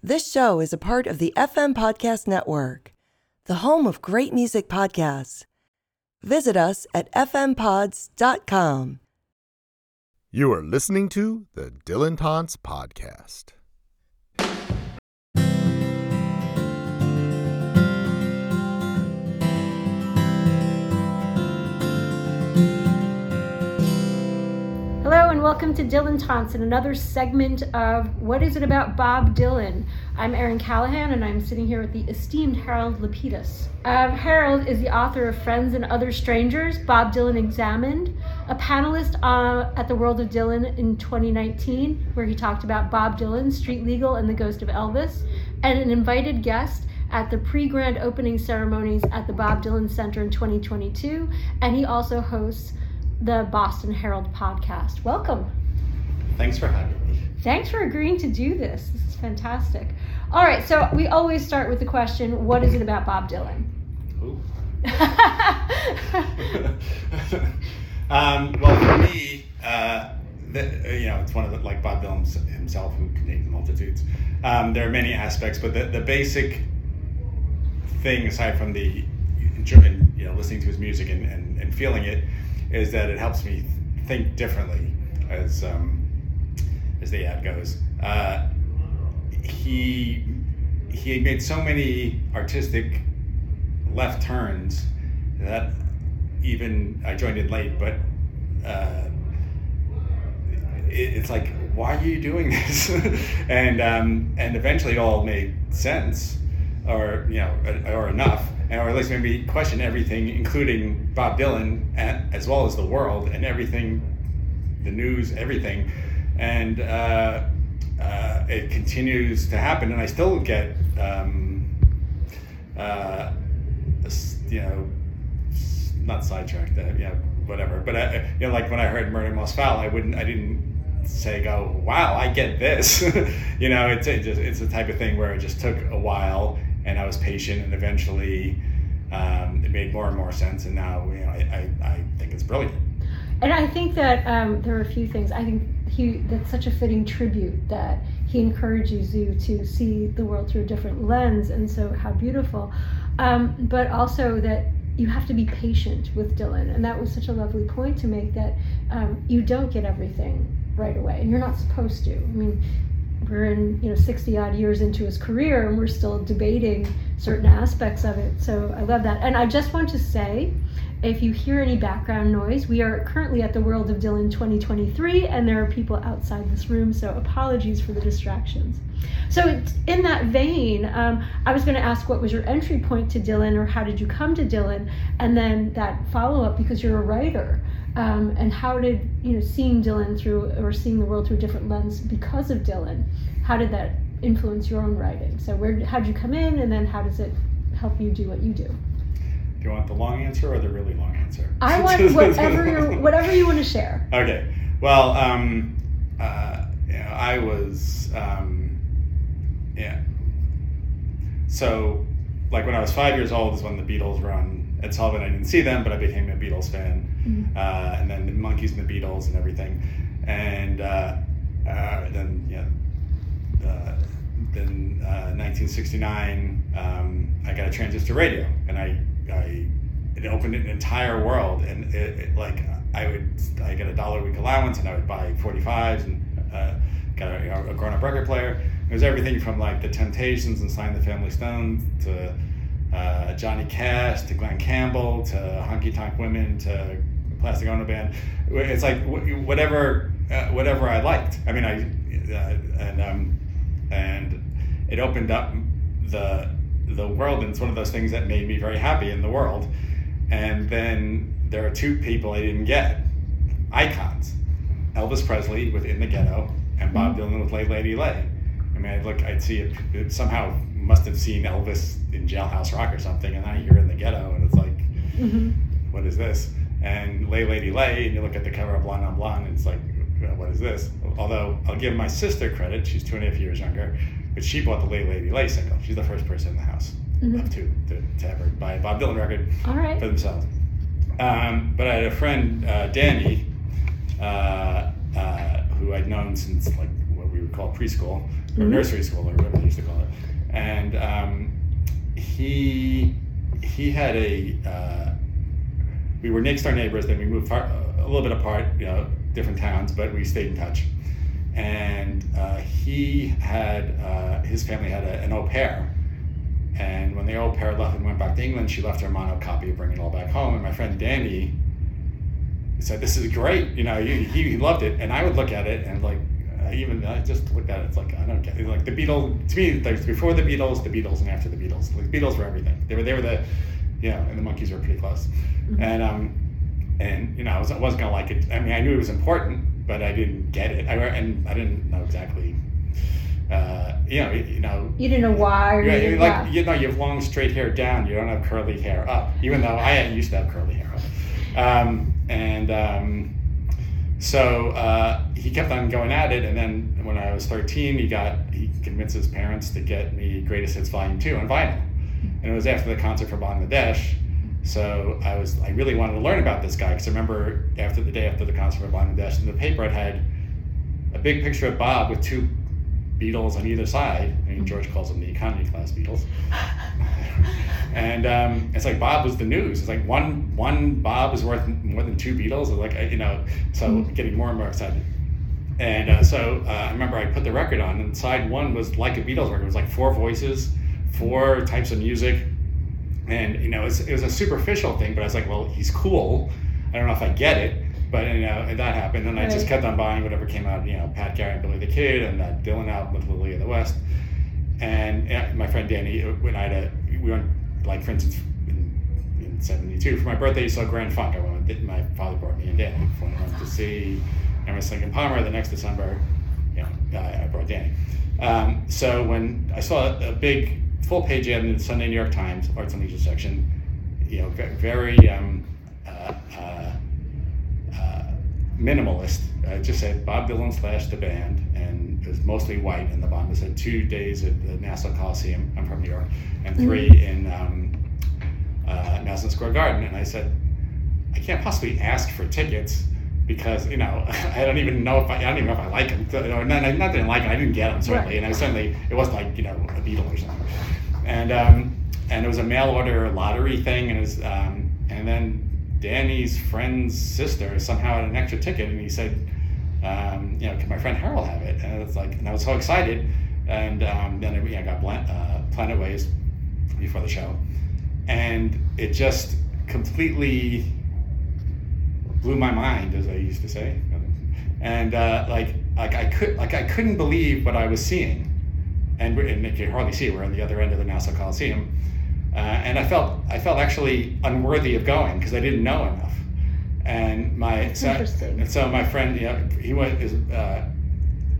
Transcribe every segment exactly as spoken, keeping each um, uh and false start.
This show is a part of the F M Podcast Network, the home of great music podcasts. Visit us at f m pods dot com. You are listening to the Dylantantes Podcast. Hello and welcome to Dylantantes, another segment of What Is It About Bob Dylan? I'm Erin Callahan and I'm sitting here with the esteemed Harold Lepidus. Um, Harold is the author of Friends and Other Strangers, Bob Dylan Examined, a panelist uh, at the World of Dylan in twenty nineteen, where he talked about Bob Dylan, Street Legal, and the Ghost of Elvis, and an invited guest at the pre-grand opening ceremonies at the Bob Dylan Center in twenty twenty-two, and he also hosts the Boston Herald podcast. Welcome. Thanks for having me. Thanks for agreeing to do this. This is fantastic. All right, so we always start with the question, what is it about Bob Dylan? Ooh. um, well, for me, uh, the, you know, it's one of the, like Bob Dylan himself, who contains the multitudes. Um, there are many aspects, but the, the basic thing, aside from the, you know, listening to his music and, and, and feeling it, is that it helps me think differently, as um, as the ad goes. Uh, he he made so many artistic left turns that even I joined in late, but uh, it, it's like, why are you doing this? and um, and eventually it all made sense, or you know, or enough. Or at least made me question everything, including Bob Dylan, as well as the world and everything, the news, everything. And uh, uh, it continues to happen. And I still get, um, uh, you know, not sidetracked, yeah, you know, whatever. But I, you know, like when I heard "Murder Most Foul," I wouldn't, I didn't say, "Go, wow, I get this." You know, it's it just, it's the type of thing where it just took a while. And I was patient, and eventually um, it made more and more sense. And now, you know, I, I, I think it's brilliant. And I think that um, there are a few things. I think he that's such a fitting tribute that he encourages you to see the world through a different lens. And so, how beautiful! Um, but also that you have to be patient with Dylan. And that was such a lovely point to make, that um, you don't get everything right away, and you're not supposed to. I mean, we're in, you know, sixty odd years into his career, and we're still debating certain aspects of it. So I love that. And I just want to say, if you hear any background noise, we are currently at the World of Dylan twenty twenty-three, and there are people outside this room, so apologies for the distractions. So it's in that vein, um, I was going to ask, what was your entry point to Dylan, or how did you come to Dylan? And then that follow-up, because you're a writer. Um, and how did, you know, seeing Dylan through, or seeing the world through a different lens because of Dylan, how did that influence your own writing? So where, how'd you come in, and then how does it help you do what you do? Do you want the long answer or the really long answer? I want whatever you whatever you want to share. Okay. Well, um, uh, you know, I was, um, yeah. So, like when I was five years old is when the Beatles were on at Sullivan. I didn't see them, but I became a Beatles fan. Mm-hmm. Uh, and then the Monkees and the Beatles and everything. And uh, uh, then, yeah, uh, then uh, nineteen sixty-nine, um, I got a transistor radio, and I, I it opened an entire world. And it, it, like I would, I got a dollar a week allowance, and I would buy forty-fives and uh, got a, a grown-up record player. It was everything from like the Temptations and Sly and the Family Stone to Uh, Johnny Cash to Glenn Campbell to Honky Tonk Women to Plastic Ono Band. It's like wh- whatever, uh, whatever I liked. I mean, I uh, and um, and it opened up the the world, and it's one of those things that made me very happy in the world. And then there are two people I didn't get, icons: Elvis Presley with "In the Ghetto" and Bob Dylan with "Lay Lady Lay." I mean, I'd look, I'd see it, it somehow. Must have seen Elvis in Jailhouse Rock or something, and now you're in the ghetto, and it's like, mm-hmm. What is this? And Lay Lady Lay, and you look at the cover of Blonde on Blonde, and it's like, what is this? Although I'll give my sister credit, she's two and a half years younger, but she bought the Lay Lady Lay single. She's the first person in the house mm-hmm. up to, to to ever buy a Bob Dylan record All right. for themselves. Um, but I had a friend, uh, Danny, uh, uh, who I'd known since like what we would call preschool or mm-hmm. nursery school or whatever they used to call it. and um, he he had a uh, we were next door neighbors. Then we moved far, a little bit apart, you know, different towns, but we stayed in touch. And uh, he had uh, his family had a, an au pair. And when the au pair left and went back to England, she left her monocopy of Bringing It All Back Home. And my friend Danny said, "This is great." You know, he, he loved it. And I would look at it and like, I even I just looked at it. It's like, I don't get it. Like the Beatles, to me, like before the Beatles, the Beatles, and after the Beatles. Like the Beatles were everything. They were they were the, you know, and the Monkees were pretty close. Mm-hmm. And um, and you know, I was I wasn't gonna like it. I mean, I knew it was important, but I didn't get it. I and I didn't know exactly. Uh, you know, you know, you didn't know why. Or yeah, you like yeah. you know, you have long straight hair down. You don't have curly hair up. Even though I used to have curly hair up, um, and um, so uh, he kept on going at it. And then when I was thirteen, he got he convinced his parents to get me Greatest Hits Volume Two on vinyl, and it was after the concert for Bangladesh. So I was I really wanted to learn about this guy because I remember after the day after the concert for Bangladesh, in the paper it had a big picture of Bob with two Beatles on either side. I mean, George calls them the economy class Beatles. And um, it's like Bob was the news. It's like one one Bob is worth more than two Beatles. Like you know, so mm-hmm. getting more and more excited. And uh, so uh, I remember I put the record on, and side one was like a Beatles record. It was like four voices, four types of music, and you know, it was, it was a superficial thing. But I was like, well, he's cool. I don't know if I get it. But you know, that happened, and I right. just kept on buying whatever came out. You know, Pat Garrett and Billy the Kid, and that Dylan album with Lily in the West. And uh, my friend Danny, when I had a, we went like for instance in seventy-two for my birthday, you saw Grand Funk. I went with my father brought me and Danny. When I went to see Emerson Lake and Palmer the next December, you know, I, I brought Danny. Um, so when I saw a, a big full page ad in the Sunday New York Times Arts and Leisure section, you know, very. Um, uh, uh, minimalist. It just said Bob Dylan slash the band, and it was mostly white in the bottom. It said two days at the Nassau Coliseum, I'm from New York, and three mm-hmm. in um, uh, Madison Square Garden. And I said, I can't possibly ask for tickets because, you know, I don't even know if I, I don't even know if I like them. Or not, not that I didn't like them, I didn't get them, certainly. Right. And I certainly, it wasn't like, you know, a Beatle or something. And, um, and it was a mail order lottery thing, and it was, um, and then Danny's friend's sister somehow had an extra ticket, and he said, um, "You know, can my friend Harold have it?" And it's like, and I was so excited, and um, then I, yeah, I got Blan- uh, Planet Waves before the show, and it just completely blew my mind, as I used to say, and uh, like, like I could, like I couldn't believe what I was seeing, and, and you can hardly see it, we're on the other end of the Nassau Coliseum. Uh, and I felt I felt actually unworthy of going because I didn't know enough. And my so, and so my friend, you know, he went. His, uh,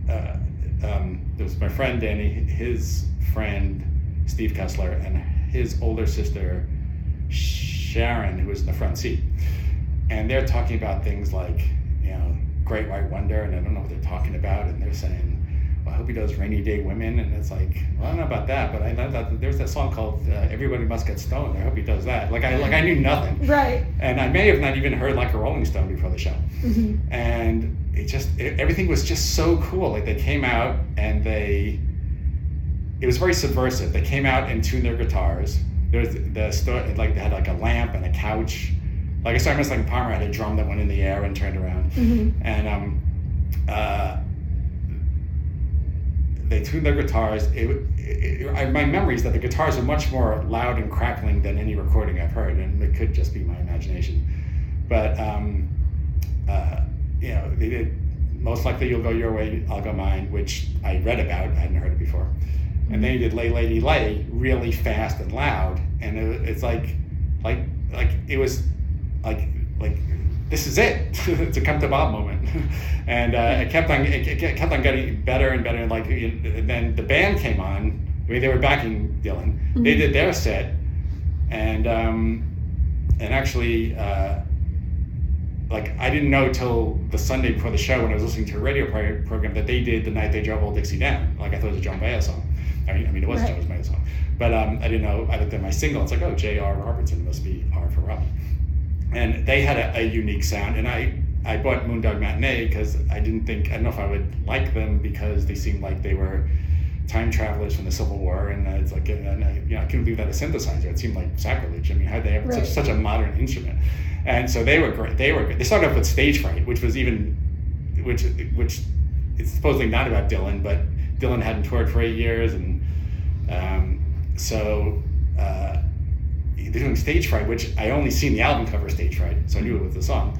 uh, um, there was my friend Danny, his friend Steve Kessler, and his older sister Sharon, who was in the front seat. And they're talking about things like, you know, Great White Wonder, and I don't know what they're talking about, and they're saying, I hope he does Rainy Day Women, and it's like, well, I don't know about that, but I know that there's that song called uh, Everybody Must Get Stoned. I hope he does that. Like I like I knew nothing. Right. And I may have not even heard Like a Rolling Stone before the show. Mm-hmm. And it just it, everything was just so cool. Like they came out and they, it was very subversive. They came out and tuned their guitars. There was the store, like they had like a lamp and a couch. Like I saw Miss Like Palmer had a drum that went in the air and turned around, mm-hmm. and um, uh. They tuned their guitars. It, it, it, my memory is that the guitars are much more loud and crackling than any recording I've heard, and it could just be my imagination. But um, uh, you know, they did Most Likely You'll Go Your Way, I'll Go Mine, which I read about, I hadn't heard it before. Mm-hmm. And then he did Lay Lady Lay, really fast and loud, and it, it's like, like, like it was, like, like. This is it. It's a come to Bob moment, and uh, it kept on, it, it kept on getting better and better. And like, and then the band came on. I mean, they were backing Dylan. Mm-hmm. They did their set, and um, and actually, uh, like, I didn't know till the Sunday before the show when I was listening to a radio pro- program that they did the night they drove Old Dixie down. Like, I thought it was a John Baez song. I mean, I mean, it was right. a John Baez song, but um, I didn't know. I looked at my single. It's like, oh, J R Robertson must be R for Robin. And they had a, a unique sound, and I, I bought Moondog Matinee because I didn't think I don't know if I would like them because they seemed like they were time travelers from the Civil War, and uh, it's like, and, and, you know, I couldn't believe that a synthesizer. It seemed like sacrilege. I mean, how they have right. such, such a modern instrument, and so they were great. They were great. They started off with Stage Fright, which was even, which which, it's supposedly not about Dylan, but Dylan hadn't toured for eight years, and um, so uh, they're doing Stage Fright, which I only seen the album cover Stage Fright, so I knew it was the song,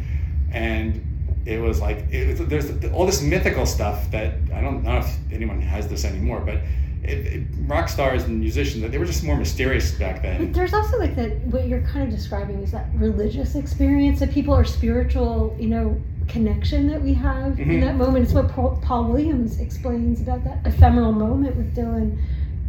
and. It was like it, there's all this mythical stuff that I don't, I don't know if anyone has this anymore, but it, it, rock stars and musicians, they were just more mysterious back then. But there's also like that, what you're kind of describing is that religious experience that people are spiritual, you know, connection that we have mm-hmm. in that moment. It's what Paul, Paul Williams explains about that ephemeral moment with Dylan.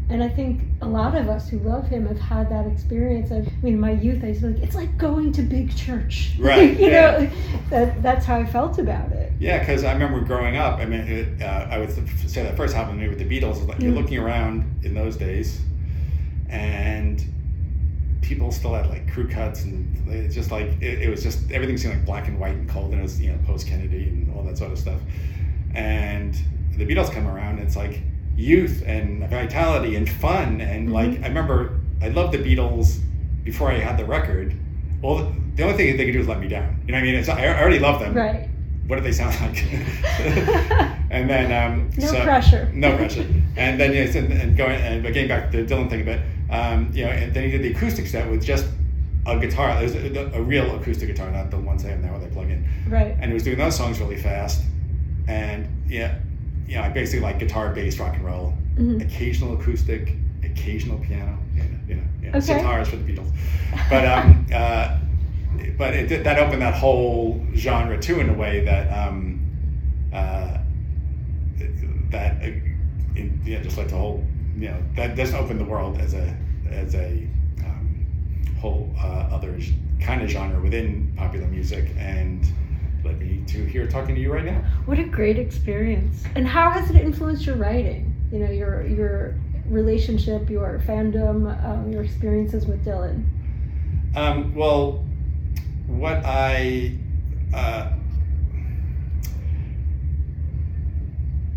And I think a lot of us who love him have had that experience of, I mean, in my youth, I used to be like, it's like going to big church. Right. you yeah. know, like, that, that's how I felt about it. Yeah, because I remember growing up, I mean, it, uh, I would say that first happened to me with the Beatles, like, mm. you're looking around in those days, and people still had like crew cuts, and it's just like, it, it was just, everything seemed like black and white and cold, and it was, you know, post-Kennedy and all that sort of stuff. And the Beatles come around, and it's like, youth and vitality and fun and mm-hmm. like I remember I loved the Beatles before I had the record. Well, the, the only thing that they could do is let me down. You know what I mean? It's, I already love them. Right. What do they sound like? and then um, no so, pressure. No pressure. And then you know, and going and but getting back to the Dylan thing a bit. Um, you know, and then he did the acoustic set with just a guitar. There's a, a real acoustic guitar, not the ones they have now where they plug in. Right. And he was doing those songs really fast. And yeah. You know, I basically like guitar, bass, rock and roll, mm-hmm. occasional acoustic, occasional piano, you know, you know, you know okay. Sitars for the Beatles. But um, uh, but it did, that opened that whole genre too in a way that um, uh, that uh, it, yeah, just like the whole you know that doesn't open the world as a as a um, whole uh, other kind of genre within popular music and. Led me to here talking to you right now. What a great experience! And how has it influenced your writing? You know, your your relationship, your fandom, um, your experiences with Dylan. Um, well, what I uh,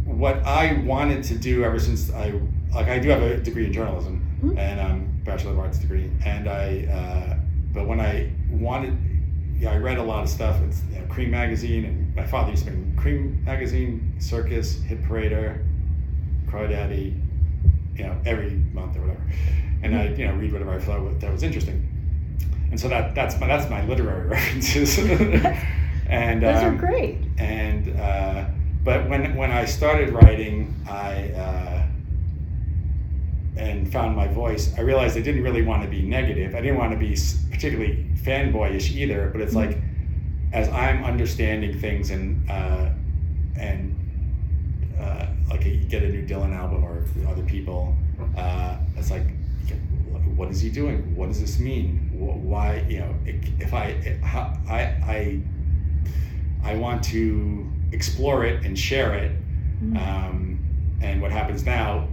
what I wanted to do ever since I like I do have a degree in journalism mm-hmm. and um, Bachelor of Arts degree, and I uh, but when I wanted. Yeah, I read a lot of stuff. It's you know, Cream magazine, and my father used to be Cream magazine, Circus, Hit Parader, Crawdaddy, you know, every month or whatever. And I, you know, read whatever I thought that was interesting. And so that that's my that's my literary references. and those um, are great. And uh, but when when I started writing, I uh, and found my voice. I realized I didn't really want to be negative. I didn't want to be particularly fanboyish either, but it's like as I'm understanding things and uh, and uh, like you get a new Dylan album or other people, uh, it's like what is he doing? What does this mean? Why you know if I how, I I I want to explore it and share it, mm-hmm. um, and what happens now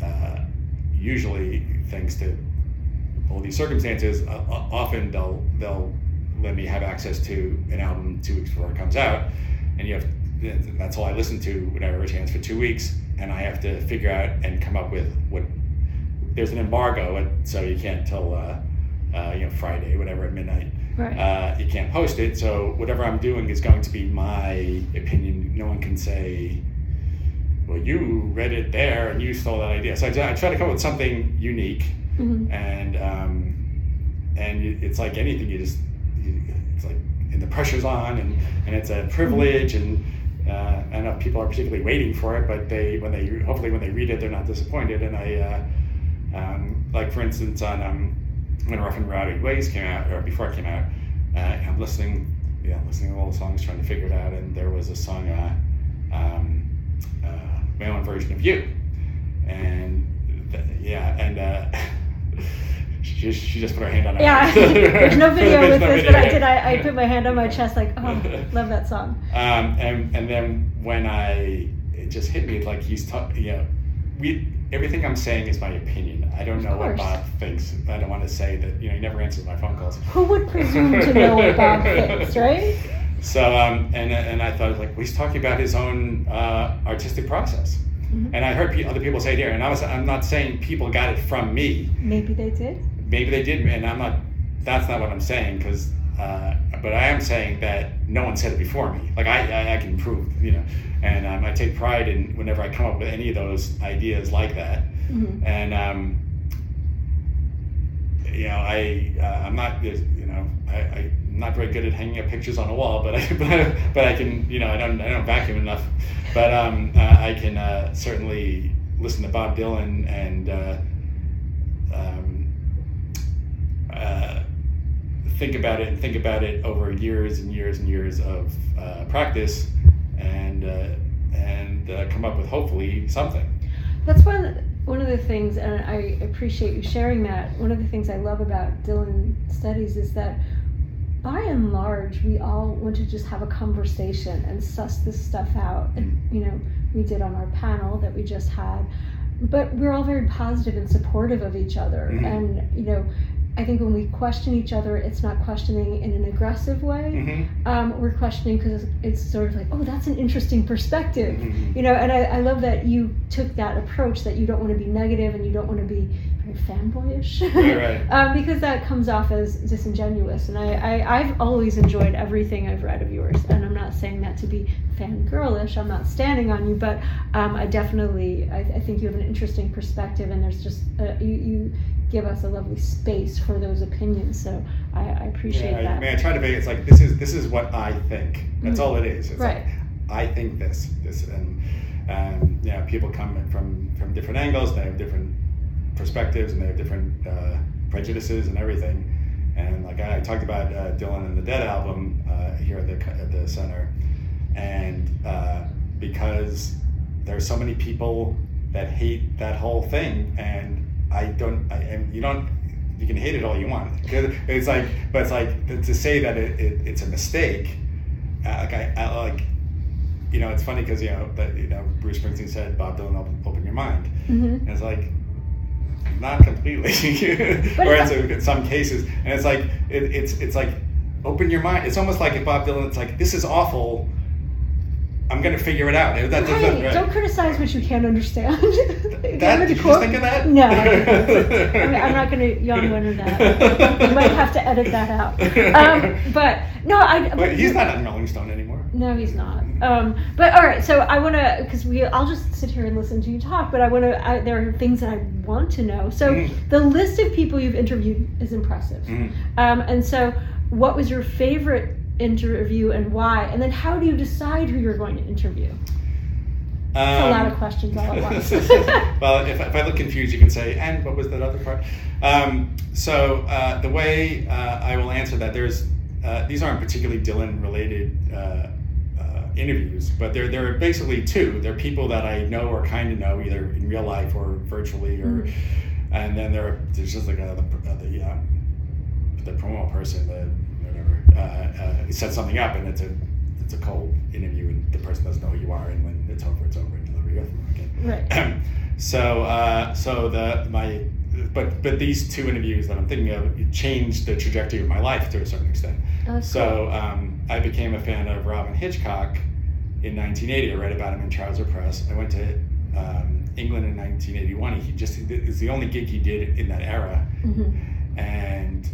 uh, usually thanks to all these circumstances, uh, often they'll they'll let me have access to an album two weeks before it comes out, and you have and that's all I listen to whenever I have a chance for two weeks, and I have to figure out and come up with what there's an embargo, so you can't till uh, uh, you know Friday, whatever at midnight, right. uh, you can't post it. So whatever I'm doing is going to be my opinion. No one can say, well, you read it there and you stole that idea. So I, I try to come up with something unique. Mm-hmm. And um, and it's like anything, you just you, it's like and the pressure's on, and, and it's a privilege, and uh, I don't know if people are particularly waiting for it, but they when they hopefully when they read it, they're not disappointed. And I uh, um, like for instance on um, when Rough and Rowdy Ways came out or before it came out, uh, I'm listening yeah I'm listening to all the songs trying to figure it out, and there was a song uh, um, uh, my own version of you, and th- yeah and. Uh, She just, she just put her hand on her yeah. head. There's no video There's with no this, video. But I did. I, I put my hand on my chest, like, oh, love that song. Um, and and then when I, it just hit me, like he's talking. You know, we everything I'm saying is my opinion. I don't of know course. What Bob thinks. I don't want to say that. You know, he never answers my phone calls. Who would presume to know what Bob thinks, right? So um, and and I thought like well, he's talking about his own uh, artistic process. Mm-hmm. And I heard other people say it here, and I was, I'm not saying people got it from me. Maybe they did. Maybe they did, and I'm not, that's not what I'm saying, because, uh, but I am saying that no one said it before me. Like, I, I, I can improve, you know, and um, I take pride in whenever I come up with any of those ideas like that. Mm-hmm. And, um, you know, I, uh, I'm not, you know, I, I, not very good at hanging up pictures on a wall, but I, but, but I can, you know, I don't, I don't vacuum enough, but um, uh, I can uh, certainly listen to Bob Dylan and uh, um, uh, think about it and think about it over years and years and years of uh, practice, and uh, and uh, come up with hopefully something. That's one. One of the things, and I appreciate you sharing that. One of the things I love about Dylan studies is that, by and large, we all want to just have a conversation and suss this stuff out. And, you know, we did on our panel that we just had, but we're all very positive and supportive of each other. Mm-hmm. And, you know, I think when we question each other, it's not questioning in an aggressive way. Mm-hmm. Um, we're questioning because it's sort of like, oh, that's an interesting perspective. Mm-hmm. You know, and I, I love that you took that approach, that you don't want to be negative and you don't want to be fanboyish, right, right. um, because that comes off as disingenuous, and I, I, I've always enjoyed everything I've read of yours, and I'm not saying that to be fangirlish, I'm not standing on you, but um, I definitely, I, I think you have an interesting perspective, and there's just, uh, you, you give us a lovely space for those opinions, so I, I appreciate yeah, I, that. I mean, I try to make it's like, this is this is what I think, that's mm-hmm. all it is, it's right. Like, I think this, this, and um, yeah, people come from, from different angles, they have different perspectives and they have different uh, prejudices and everything. And like I talked about uh, Dylan and the Dead album uh, here at the, at the center, and uh, because there's so many people that hate that whole thing, and I don't, I, and you don't, you can hate it all you want. It's like, but it's like to say that it, it, it's a mistake. Uh, like I, I like. You know, it's funny because you know that you know Bruce Springsteen said Bob Dylan open, open your mind, mm-hmm. and it's like. Not completely, or in some cases, and it's like it, it's it's like open your mind. It's almost like if Bob Dylan, it's like this is awful. I'm gonna figure it out. That, right. That, right. Don't criticize what you can't understand. that, did you just think of that? No, I'm, I'm not gonna yawn under that. You might have to edit that out. Um, but no, I. But he's not on Rolling Stone anymore. No, he's not. Um, but all right, so I want to, because we, I'll just sit here and listen to you talk. But I want to. There are things that I want to know. So mm-hmm. the list of people you've interviewed is impressive. Mm-hmm. Um, and so, what was your favorite interview and why? And then, how do you decide who you're going to interview? Um, That's a lot of questions all at once. Well, if, if I look confused, you can say, "And what was that other part?" Um, so uh, the way uh, I will answer that, there's uh, these aren't particularly Dylan-related. Uh, interviews, but there there are basically two. There are people that I know or kind of know, either in real life or virtually, or mm-hmm. and then there are, there's just like a, the the, um, the promo person, the whatever, uh, uh, set something up, and it's a it's a cold interview, and the person doesn't know who you are, and when it's over, it's over, and you'll never hear from them again. Right. so uh, so the my but but these two interviews that I'm thinking of changed the trajectory of my life to a certain extent. Oh, so cool. um, I became a fan of Robin Hitchcock. In nineteen eighty, I read about him in Trouser Press. I went to um, England in nineteen eighty-one. He just is the only gig he did in that era, mm-hmm. and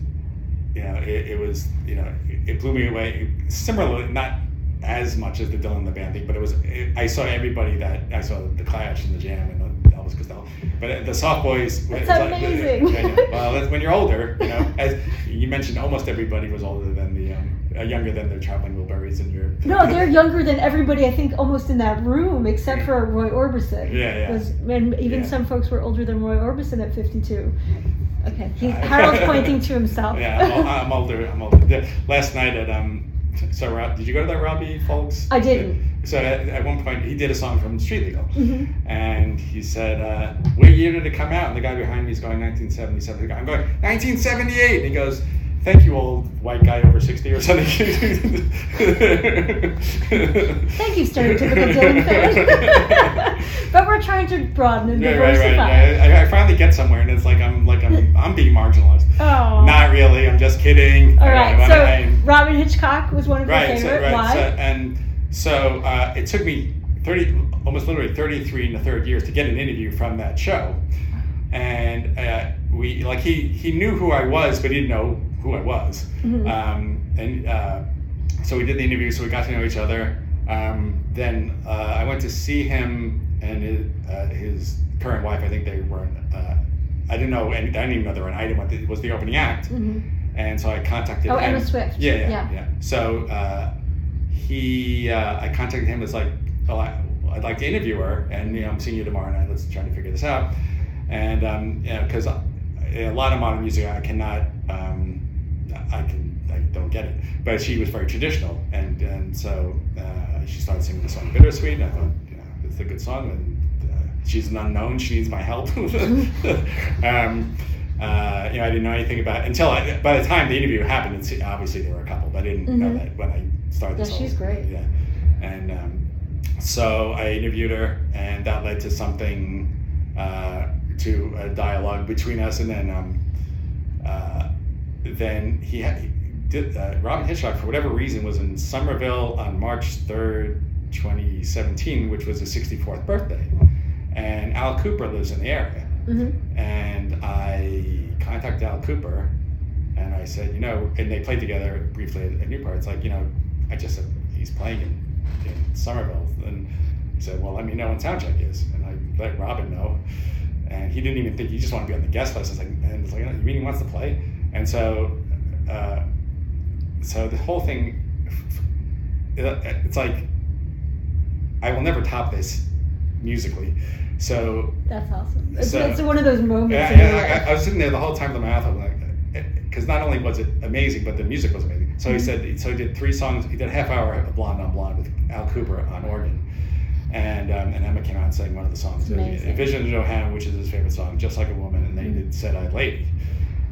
you know it, it was you know it, it blew me away. Similarly, not as much as the Dylan and the Band thing, but it was it, I saw everybody that I saw the Clash and the Jam and the Elvis Costello, but the Soft Boys. That's amazing. Like, you know, well, that's when you're older, you know, as you mentioned, almost everybody was older than the. Um, younger than their traveling Wilburys in Europe. No, they're younger than everybody, I think, almost in that room, except yeah. for Roy Orbison. Yeah, yeah. Was, and even yeah. some folks were older than Roy Orbison at fifty-two. Okay, he's, Harold's pointing to himself. Yeah, I'm, I'm older, I'm older. Last night at, um, so Rob, did you go to that Robbie Folks? I didn't. So at, at one point, he did a song from Street Legal, mm-hmm. and he said, uh, what year did it come out? And the guy behind me is going, nineteen seventy-seven. I'm going, nineteen seventy-eight! And he goes, thank you, old white guy over sixty or something. Thank you, stereotypical Dylan fan. But we're trying to broaden and diversify. Right, right, right. I, I finally get somewhere, and it's like I'm like I'm I'm being marginalized. Oh. Not really. I'm just kidding. All right. I, so I, I, Robin Hitchcock was one of my right, favorite. So, right. Why? So, and so uh, it took me thirty, almost literally thirty-three and a third years to get an interview from that show. And uh, we, like, he, he knew who I was, but he didn't know who I was. Mm-hmm. Um, and uh, so we did the interview, so we got to know each other. Um, then uh, I went to see him and his, uh, his current wife. I think they weren't, uh, I didn't know, and I didn't even know they were an item. It was the opening act. Mm-hmm. And so I contacted oh, him. Oh, Emma Swift. Yeah, yeah, yeah. yeah. So uh, he, uh, I contacted him as like, oh, I'd like to interview her, and you know, I'm seeing you tomorrow night. Let's try to figure this out. And um, you know, because a lot of modern music, I cannot, um, I can, I don't get it. But she was very traditional, and and so uh, she started singing the song "Bittersweet." And I thought, you know, it's a good song, and uh, she's an unknown. She needs my help. um, Uh, you know, I didn't know anything about until I, by the time the interview happened. It's, obviously, they were a couple, but I didn't mm-hmm. know that when I started. Yeah, this she's whole, great. Yeah, and um, so I interviewed her, and that led to something, uh, to a dialogue between us, and then um, uh, then he, had, he did. Uh, Robin Hitchcock, for whatever reason, was in Somerville on March third, twenty seventeen, which was his sixty-fourth birthday, and Al Kooper lives in the area. Mm-hmm. And I contacted Al Kooper, and I said, you know, and they played together briefly at Newport. It's like, you know, I just said, he's playing in, in Somerville. And he said, well, let me know when soundcheck is. And I let Robin know. And he didn't even think, he just wanted to be on the guest list. I was like, and it's like, you mean he wants to play? And so, uh, so the whole thing, it's like, I will never top this musically. So that's awesome. It's, so, it's one of those moments. Yeah, yeah I, I was sitting there the whole time with my mouth open, like, because not only was it amazing, but the music was amazing. So mm-hmm. he said, so he did three songs. He did a half hour of Blonde on Blonde with Al Kooper on organ, and um, and Emma came out and sang one of the songs. So he did Vision of Johanna, which is his favorite song, Just Like a Woman, and they mm-hmm. did Said I Lady,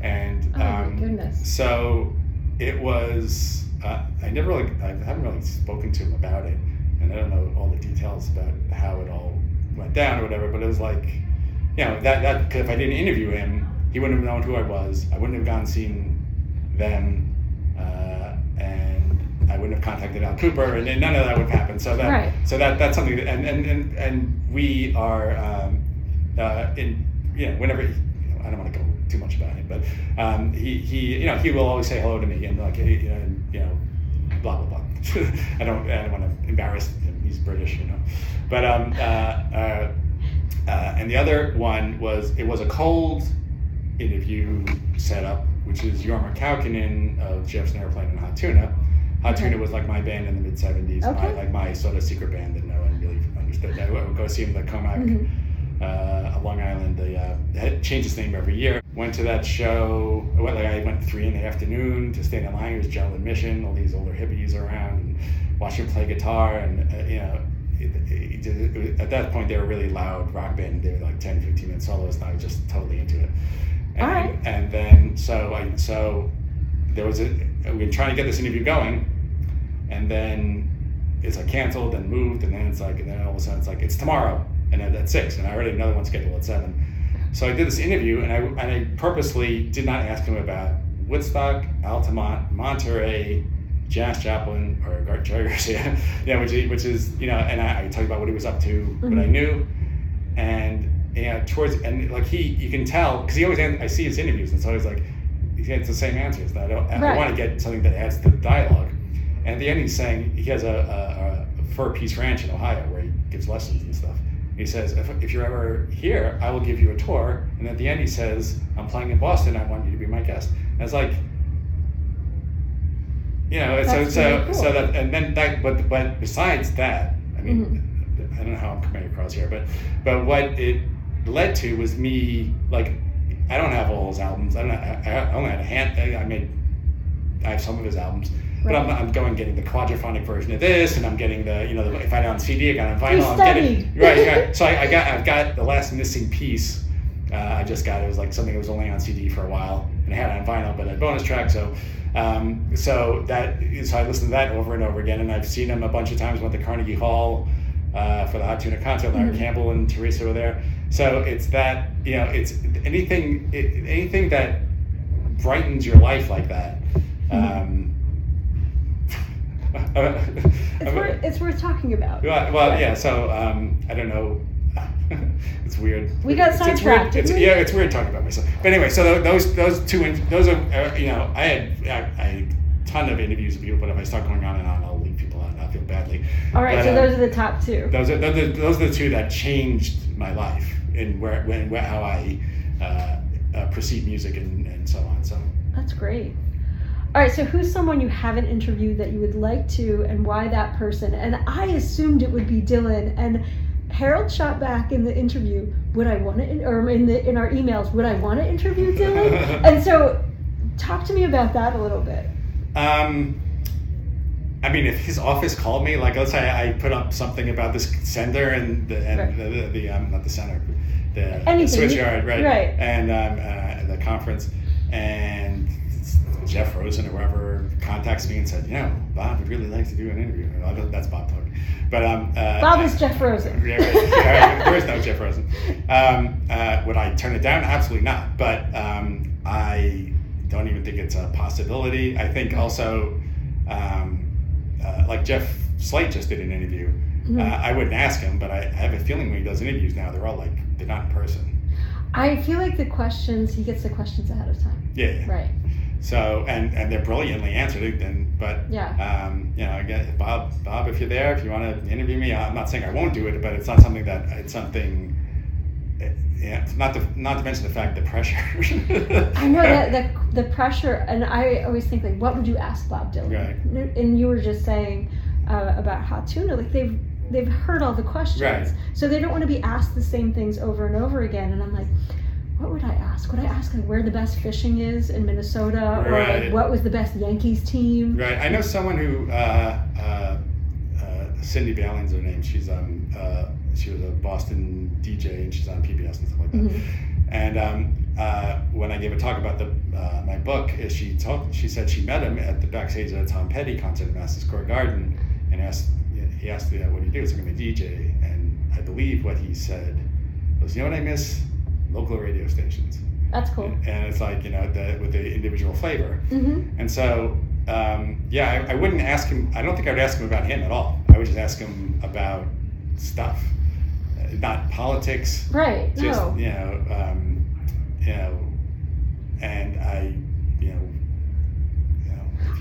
and oh um, my goodness. So it was. Uh, I never really, I haven't really spoken to him about it, and I don't know all the details about how it all went down or whatever, but it was like, you know, that that because if I didn't interview him, he wouldn't have known who I was. I wouldn't have gone and seen them, uh, and I wouldn't have contacted Al Kooper, and, and none of that would have happened. So that right. so that that's something that, and, and and and we are um, uh, in you know whenever he, you know, I don't want to go too much about him, but um, he he you know he will always say hello to me and like you know, and, you know blah blah blah. I don't I don't want to embarrass him. He's British, you know. But um, uh, uh, uh, and the other one was it was a cold interview setup, which is Jorma Kaukonen of Jeff's Never Played in Hot Tuna. Hot Tuna was like my band in the mid seventies, okay. my, like my sort of secret band that no one really understood. I would go see him at the Comac, mm-hmm. uh, Long Island. They uh, changed his name every year. Went to that show. I went like I went three in the afternoon to stand in line. It was General Admission. All these older hippies around. And, watch him play guitar, and uh, you know, it, it, it, it, at that point they were really loud rock band. They were like ten, fifteen minute solos, and I was just totally into it. And, all right. And then so I so there was a we were trying to get this interview going, and then it's like canceled and moved, and then it's like and then all of a sudden it's like it's tomorrow, and then at six, and I already had another one scheduled at seven. So I did this interview, and I and I purposely did not ask him about Woodstock, Altamont, Monterey, Janis Joplin or Jerry Garcia, yeah, which is, which is you know, and I, I talked about what he was up to, mm-hmm. what I knew, and yeah, towards and like he, you can tell because he always I see his interviews and it's always like he gets the same answers. I don't, right. I want to get something that adds to the dialogue. And at the end, he's saying he has a, a, a fur-piece ranch in Ohio where he gives lessons and stuff. He says, if, if you're ever here, I will give you a tour. And at the end, he says, I'm playing in Boston. I want you to be my guest. And it's like. You know, so so, cool. so that and then that, but but besides that, I mean, mm-hmm. I don't know how I'm coming across here, but but what it led to was me like, I don't have all his albums. I don't. I, I only had a hand. I made. I have some of his albums, right. but I'm I'm going getting the quadraphonic version of this, and I'm getting the you know the, if I don't C D, I got on vinyl. You I'm getting right. right. So I, I got I've got the last missing piece. Uh, I just got it was like something that was only on C D for a while, and I had it on vinyl, but a bonus track. So. Um, so that so I listened to that over and over again, and I've seen him a bunch of times. Went to Carnegie Hall uh, for the Hot Tuna concert. Larry mm-hmm. Campbell and Teresa were there. So it's that you know, it's anything it, anything that brightens your life like that. Mm-hmm. Um, Uh, it's, uh, worth, it's worth talking about. Well, well yeah, so um, I don't know. It's weird. We got sidetracked. It's, it's, yeah, it's weird talking about myself. But anyway, so those those two, those are, uh, you know, I had I, I had a ton of interviews with people, but if I start going on and on, I'll leave people out and I'll feel badly. All right, but, so those um, are the top two. Those are those, those are the two that changed my life and where when where, how I uh, uh, perceive music and, and so on. So that's great. All right, so who's someone you haven't interviewed that you would like to, and why that person? And I assumed it would be Dylan, and Harold shot back in the interview, would I want to, in, or in, the, in our emails, would I want to interview Dylan? And so talk to me about that a little bit. Um, I mean, if his office called me, like let's say I put up something about this sender and the, and right. the, the, the um, not the center, the, the switchyard, right? Right. And um, uh, the conference, and Jeff Rosen or whoever contacts me and said, you know, Bob would really like to do an interview. Well, that's Bob talking. But um, uh, Bob is Jeff Rosen. Yeah, right, yeah, there is no Jeff Rosen. Um, uh, would I turn it down? Absolutely not. But um, I don't even think it's a possibility. I think also, um, uh, like Jeff Slate just did an interview. Mm-hmm. Uh, I wouldn't ask him, but I, I have a feeling when he does interviews now, they're all like, they're not in person. I feel like the questions, he gets the questions ahead of time. Yeah. yeah. Right. So and, and they're brilliantly answered, then. But yeah, um, you know, again, Bob, Bob, if you're there, if you want to interview me, I'm not saying I won't do it, but it's not something that it's something. It, yeah, not to not to mention the fact the pressure. I know that the the pressure, and I always think like, what would you ask Bob Dylan? Right. And you were just saying uh, about Hot Tuna, like they've they've heard all the questions, right. So they don't want to be asked the same things over and over again. And I'm like, what would I ask? Would I ask like where the best fishing is in Minnesota, or right. like what was the best Yankees team? Right. I know someone who uh, uh, uh, Cindy Ballian's her name. She's um uh, she was a Boston D J and she's on P B S and stuff like that. Mm-hmm. And um, uh, when I gave a talk about the uh, my book, she talked. She said she met him at the backstage at a Tom Petty concert at Madison Square Garden, and asked he asked her, "What do you do?" So I'm a D J, and I believe what he said was, "You know what I miss? Local radio stations." That's cool. And, and it's like, you know, the, with the individual flavor. Mm-hmm. And so, um, yeah, I, I wouldn't ask him, I don't think I would ask him about him at all. I would just ask him about stuff, not politics. Right, just, no. you know, um, you know, and I, you know,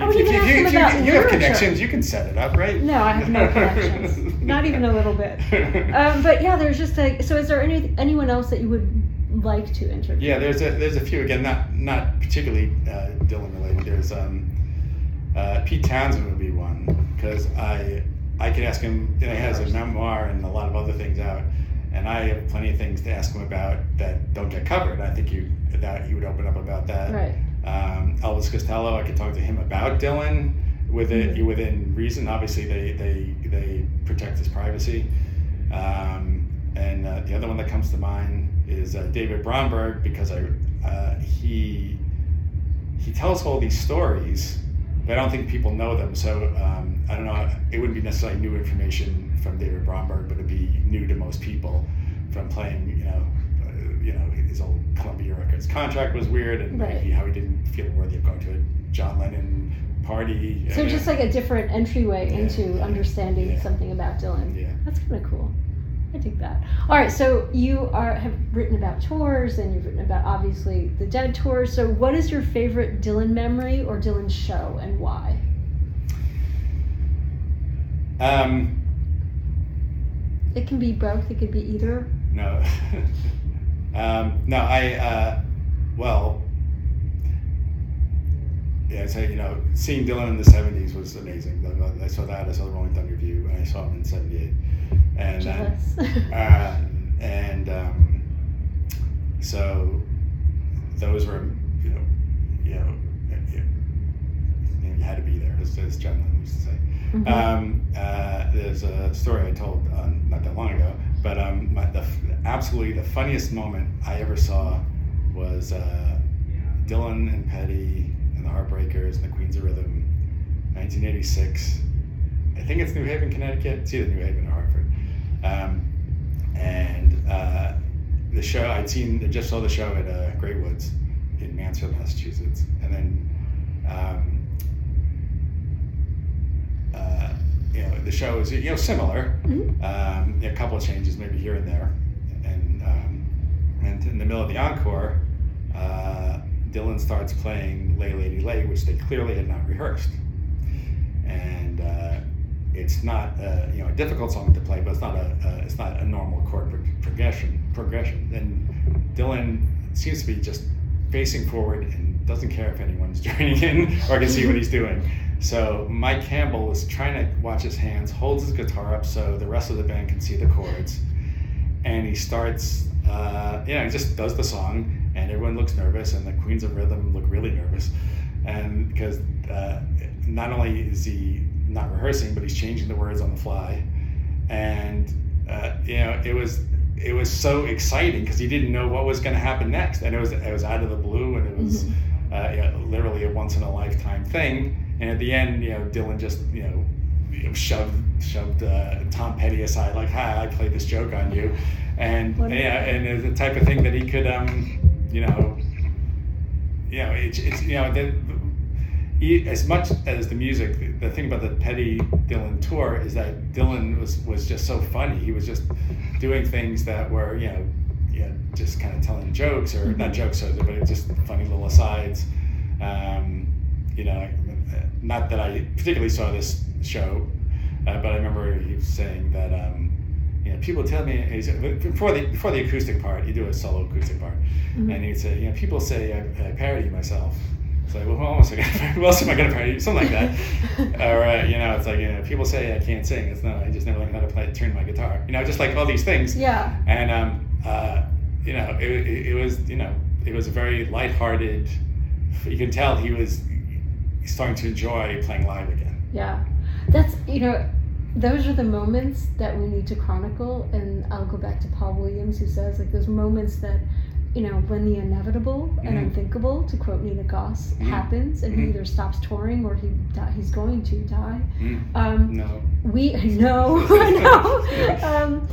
you, if, if, if, if, you, if you have connections, you can set it up, right? No, I have no connections. Not even a little bit. Um, but yeah, there's just a, so is there any anyone else that you would like to interview? Yeah, there's a there's a few, again, not not particularly uh, Dylan related. There's um, uh, Pete Townsend would be one, because I I could ask him, you know, he has a memoir and a lot of other things out, and I have plenty of things to ask him about that don't get covered. I think you that he would open up about that. Right. Um, Elvis Costello, I could talk to him about Dylan within mm-hmm. within reason. Obviously, they they they protect his privacy. Um, and uh, the other one that comes to mind is uh, David Bromberg, because I uh, he he tells all these stories, but I don't think people know them. So um, I don't know. It wouldn't be necessarily new information from David Bromberg, but it'd be new to most people from playing, you know. You know, his old Columbia Records contract was weird, and right. he, how he didn't feel worthy of going to a John Lennon party. So just know. like a different entryway yeah, into yeah, understanding yeah. something about Dylan. Yeah, that's kind of cool. I dig that. All right, so you are have written about tours, and you've written about obviously the Dead tour. So what is your favorite Dylan memory or Dylan show, and why? Um, it can be both. It could be either. No. Um, no, I, uh, well, yeah, so, you know, seeing Dylan in the seventies was amazing. I saw that, I saw the Rolling Stone review, and I saw him in seventy-eight. And, uh, uh, and, um, so those were, you know, you know, you, you, you had to be there, as, as John Lennon used to say. Mm-hmm. Um, uh, there's a story I told, uh, not that long ago, but um, my, the absolutely the funniest moment I ever saw was uh, Dylan and Petty and the Heartbreakers and the Queens of Rhythm, nineteen eighty-six. I think it's New Haven, Connecticut. It's either New Haven or Hartford. Um, and uh, the show I'd seen, I just saw the show at uh, Grey Woods in Mansfield, Massachusetts, and then um, uh, you know, the show is, you know, similar. Mm-hmm. Um, a couple of changes maybe here and there. And um, and in the middle of the encore, uh, Dylan starts playing Lay Lady Lay, which they clearly had not rehearsed. And uh, it's not a, you know, a difficult song to play, but it's not a, a it's not a normal chord pro- progression progression. And Dylan seems to be just facing forward and doesn't care if anyone's joining in or can see what he's doing. So Mike Campbell is trying to watch his hands, holds his guitar up so the rest of the band can see the chords, and he starts, uh, you know, he just does the song, and everyone looks nervous, and the Queens of Rhythm look really nervous, and because uh, not only is he not rehearsing, but he's changing the words on the fly, and uh, you know, it was. It was so exciting because he didn't know what was going to happen next, and it was it was out of the blue, and it was mm-hmm. uh, you know, literally a once in a lifetime thing. And at the end, you know, Dylan just you know shoved shoved uh, Tom Petty aside, like, "Hi, I played this joke on you," and yeah, you know, and it's the type of thing that he could, um, you know, you know, it's, it's you know, the, he, as much as the music, the, the thing about the Petty Dylan tour is that Dylan was was just so funny. He was just doing things that were, you know, you know, just kind of telling jokes, or not jokes, but just funny little asides. Um, you know, not that I particularly saw this show, uh, but I remember he was saying that, um, you know, people tell me, he said, before the before the acoustic part, you do a solo acoustic part, mm-hmm. and he'd say, you know, people say I, I parody myself. It's like, well, who else am I going to parody? Something like that. Or, uh, you know, it's like, you know, people say I can't sing. It's not, I just never learned how to play, turn my guitar. You know, just like all these things. Yeah. And, um, uh, you know, it, it, it was, you know, it was a very lighthearted, you can tell he was starting to enjoy playing live again. Yeah. That's, you know, those are the moments that we need to chronicle. And I'll go back to Paul Williams, who says, like, those moments that, you know, when the inevitable and mm-hmm. unthinkable, to quote Nina Goss, mm-hmm. happens, and mm-hmm. he either stops touring or he di- he's going to die. Mm-hmm. Um, no. We no, no. Um,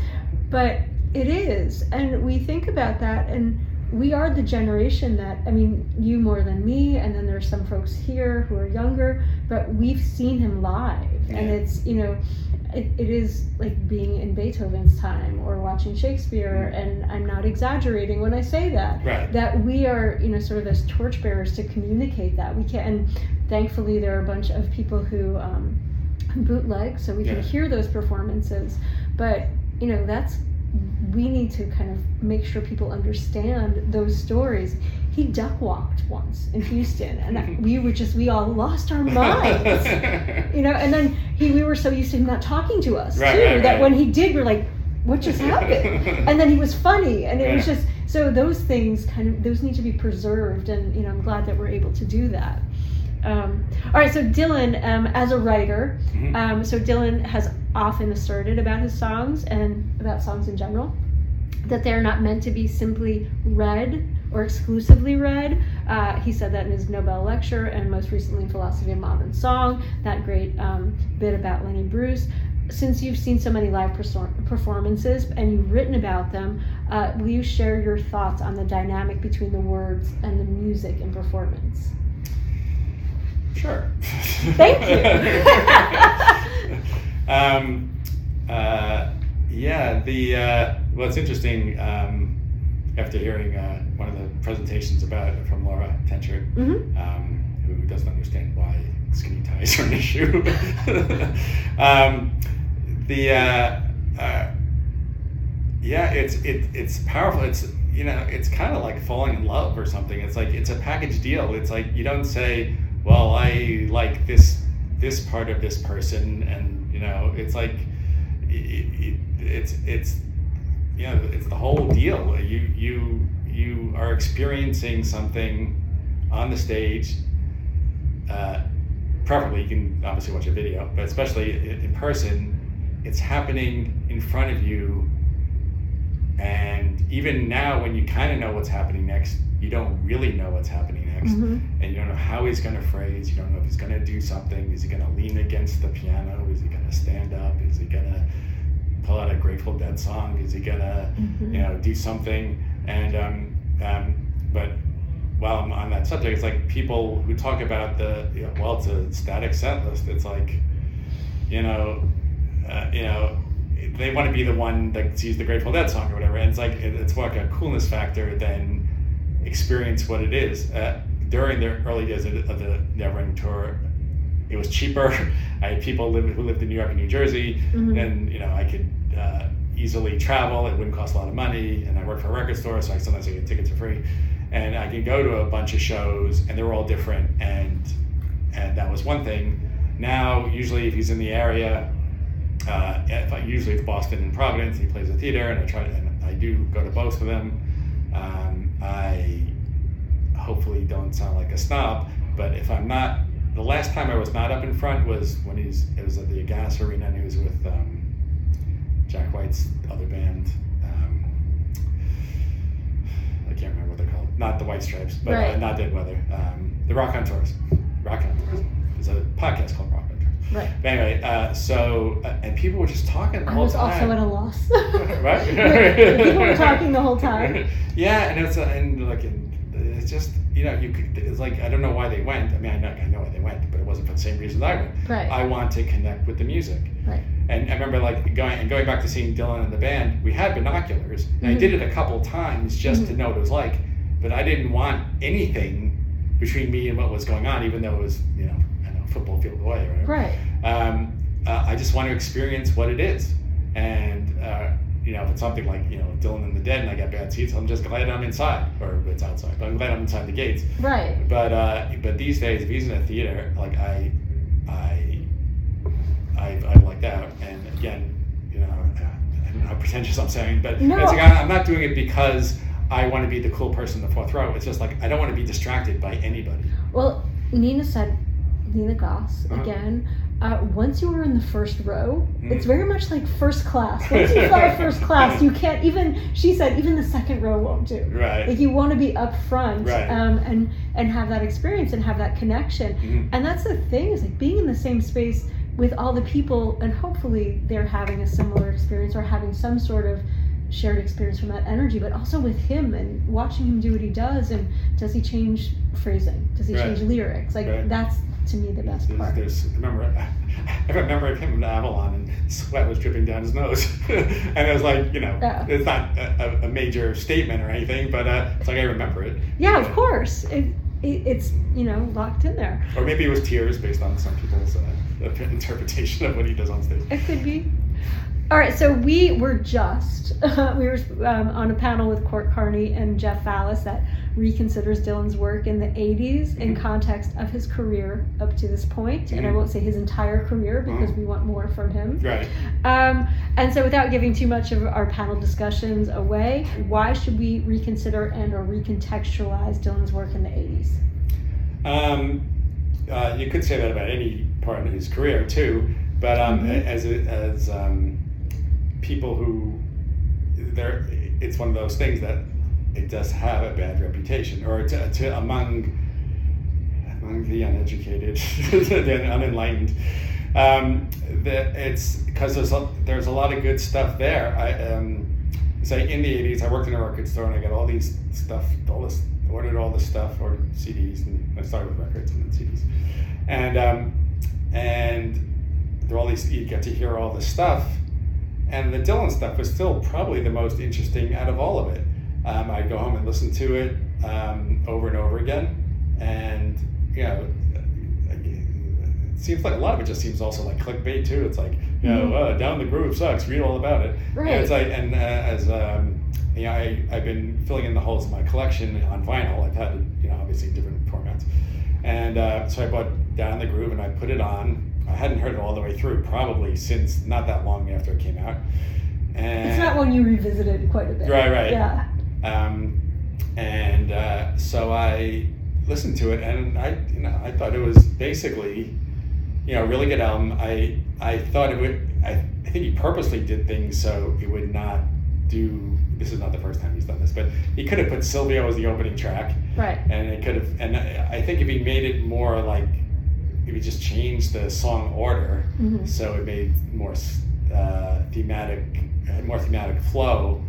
but it is, and we think about that, and we are the generation that, I mean, you more than me, and then there's some folks here who are younger, but we've seen him live, yeah. and it's, you know, It, it is like being in Beethoven's time or watching Shakespeare, and I'm not exaggerating when I say that. Right. That we are, you know, sort of as torchbearers to communicate that. We can, and thankfully there are a bunch of people who um, bootleg, so we yeah. can hear those performances. But, you know, that's, we need to kind of make sure people understand those stories. He duck walked once in Houston, and we were just, we all lost our minds, you know, and then he, we were so used to him not talking to us, right, too, right, that right. when he did, we're like, what just happened? And then he was funny, and it yeah. was just, so those things kind of, those need to be preserved, and, you know, I'm glad that we're able to do that. Um, all right, so Dylan, um, as a writer, mm-hmm. um, so Dylan has often asserted about his songs, and about songs in general, that they're not meant to be simply read, or exclusively read. Uh, he said that in his Nobel lecture, and most recently in Philosophy of Modern Song, that great um, bit about Lenny Bruce. Since you've seen so many live performances and you've written about them, uh, will you share your thoughts on the dynamic between the words and the music in performance? Sure. Thank you. um, uh, yeah, the uh, well, it's interesting, um, after hearing uh, one of the presentations about it from Laura Tencher, mm-hmm. um, who doesn't understand why skinny ties are an issue. um, the uh, uh, yeah, it's it it's powerful. It's you know, it's kind of like falling in love or something. It's like it's a package deal. It's like you don't say, well, I like this this part of this person, and you know, it's like it, it, it's it's. You know, it's the whole deal. You you you are experiencing something on the stage. Uh, preferably, you can obviously watch a video, but especially in person, it's happening in front of you. And even now, when you kind of know what's happening next, you don't really know what's happening next, mm-hmm. and you don't know how he's going to phrase. You don't know if he's going to do something. Is he going to lean against the piano? Is he going to stand up? Is he going to pull out a Grateful Dead song? Is he gonna, mm-hmm. you know, do something? And um, um, but while I'm on that subject, it's like people who talk about the, you know, well, it's a static set list. It's like, you know, uh, you know, they want to be the one that sees the Grateful Dead song or whatever. And it's like, it's more like a coolness factor than experience what it is. Uh, during the early days of the, of the Neverending Tour, it was cheaper. I had people live, who lived in New York and New Jersey, mm-hmm. and you know, I could uh, easily travel. It wouldn't cost a lot of money, and I worked for a record store, so I sometimes I get tickets for free, and I could go to a bunch of shows, and they were all different, and and that was one thing. Now, usually, if he's in the area, uh, if I, usually it's Boston and Providence. He plays a theater, and I try to, and I do go to both of them. Um, I hopefully don't sound like a snob, but if I'm not. The last time I was not up in front was when he's it was at the Agas Arena, and he was with um, Jack White's other band. Um, I can't remember what they're called. Not the White Stripes, but right. uh, not Dead Weather. Um, the Rock on Tours. Rock on Tours. There's a podcast called Rock on Tours. Right. But anyway, uh, so uh, and people were just talking the I whole time. I was also at a loss. Right? People were talking the whole time. Yeah, and it's uh, and like it's just. You know, you could, it's like, I don't know why they went. I mean, I know, I know why they went, but it wasn't for the same reason I went. Right. I want to connect with the music. Right. And I remember like going and going back to seeing Dylan and the band, we had binoculars, and mm-hmm. I did it a couple times just mm-hmm. to know what it was like, but I didn't want anything between me and what was going on, even though it was, you know, I know, football field away or whatever. Right. Um, uh, I just want to experience what it is. And, uh, you know, if it's something like, you know, Dylan and the Dead and I got bad seats, I'm just glad I'm inside, or it's outside, but I'm glad I'm inside the gates. Right. But uh, but these days, if he's in a theater, like I, I, I, I lucked out. And again, you know, I don't know how pretentious I'm saying, but no. It's like I'm not doing it because I want to be the cool person in the fourth row. It's just like I don't want to be distracted by anybody. Well, Nina said, Nina Goss again. Uh-huh. Uh, once you were in the first row, mm. it's very much like first class. Once you fly first class, you can't even, she said, even the second row won't do. Right. Like you want to be up front, right. um, and, and have that experience and have that connection. Mm. And that's the thing, is like being in the same space with all the people, and hopefully they're having a similar experience or having some sort of shared experience from that energy, but also with him and watching him do what he does. And does he change phrasing? Does he right. change lyrics? Like right. that's, to me, the best there's, part. There's, I remember, I have a memory of him in Avalon, and sweat was dripping down his nose. And it was like, you know, yeah. it's not a, a major statement or anything, but uh, it's like I remember it. Yeah, yeah. Of course. It, it, it's, you know, locked in there. Or maybe it was tears based on some people's uh, interpretation of what he does on stage. It could be. All right, so we were just, uh, we were um, on a panel with Court Carney and Jeff Fallis that reconsiders Dylan's work in the eighties mm-hmm. in context of his career up to this point. Mm-hmm. And I won't say his entire career because mm-hmm. we want more from him. Right. Um, and so without giving too much of our panel discussions away, why should we reconsider and or recontextualize Dylan's work in the eighties? Um, uh, you could say that about any part of his career too, but um, mm-hmm. as, as, um, people who there it's one of those things that it does have a bad reputation, or to, to among among the uneducated, the unenlightened, um that it's because there's a, there's a lot of good stuff there. I um say in the eighties I worked in a record store, and I got all these stuff all this ordered all this stuff ordered C Ds, and I started with records and then C Ds, and um and there were all these, you get to hear all this stuff. And the Dylan stuff was still probably the most interesting out of all of it. Um, I'd go home and listen to it um, over and over again. And, you know, it seems like a lot of it just seems also like clickbait too. It's like, you know, uh, Down the Groove sucks, read all about it. Right. And it's like, and uh, as, um, you know, I, I've been filling in the holes in my collection on vinyl. I've had, you know, obviously different formats. And uh, so I bought Down the Groove and I put it on. I hadn't heard it all the way through, probably since not that long after it came out. And it's not one you revisited quite a bit. Right, right. Yeah. Um, and uh, so I listened to it, and I, you know, I thought it was basically, you know, a really good album. I, I thought it would. I, I think he purposely did things so it would not do. This is not the first time he's done this, but he could have put Silvio as the opening track. Right. And it could have, and I think if he made it more like. We just changed the song order, mm-hmm. so it made more uh, thematic, more thematic flow.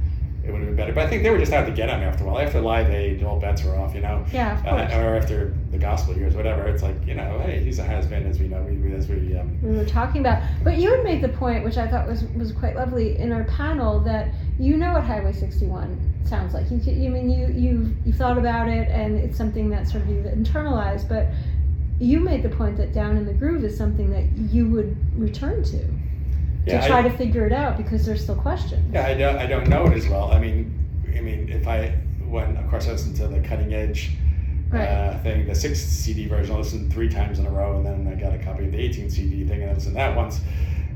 it would have been better. But I think they were just out to get on me after a while. After Live Aid, all bets were off, you know? Yeah, of course. Uh, or after the gospel years, whatever. It's like, you know, hey, he's a has-been, as we know. We, as we, um, we were talking about. But you had made the point, which I thought was, was quite lovely, in our panel, that you know what Highway sixty-one sounds like. You, you mean, you, you've, you've thought about it, and it's something that sort of you've internalized, but you made the point that Down in the Groove is something that you would return to. Yeah, to try I, to figure it out, because there's still questions. Yeah, I don't, I don't know it as well. I mean, I mean, if I, when, of course, I listened to the Cutting Edge right. uh, thing, the sixth C D version, I listened three times in a row, and then I got a copy of the eighteenth C D thing, and I listened to that once,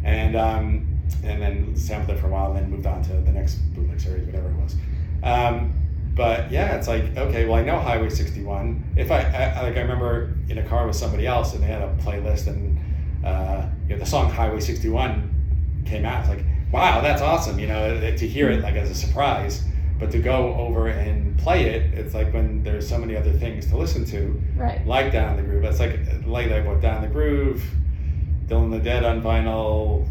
and um, and then sampled it for a while, and then moved on to the next bootleg series, whatever it was. Um, but yeah, it's like, okay, well, I know Highway sixty-one. If I, I, like, I remember in a car with somebody else, and they had a playlist, and uh, you know, the song Highway sixty-one came out. It's like, wow, that's awesome, you know, to hear it like as a surprise, but to go over and play it, it's like when there's so many other things to listen to, right? Like Down the Groove. It's like lately I bought Down the Groove, Dylan and the Dead on vinyl,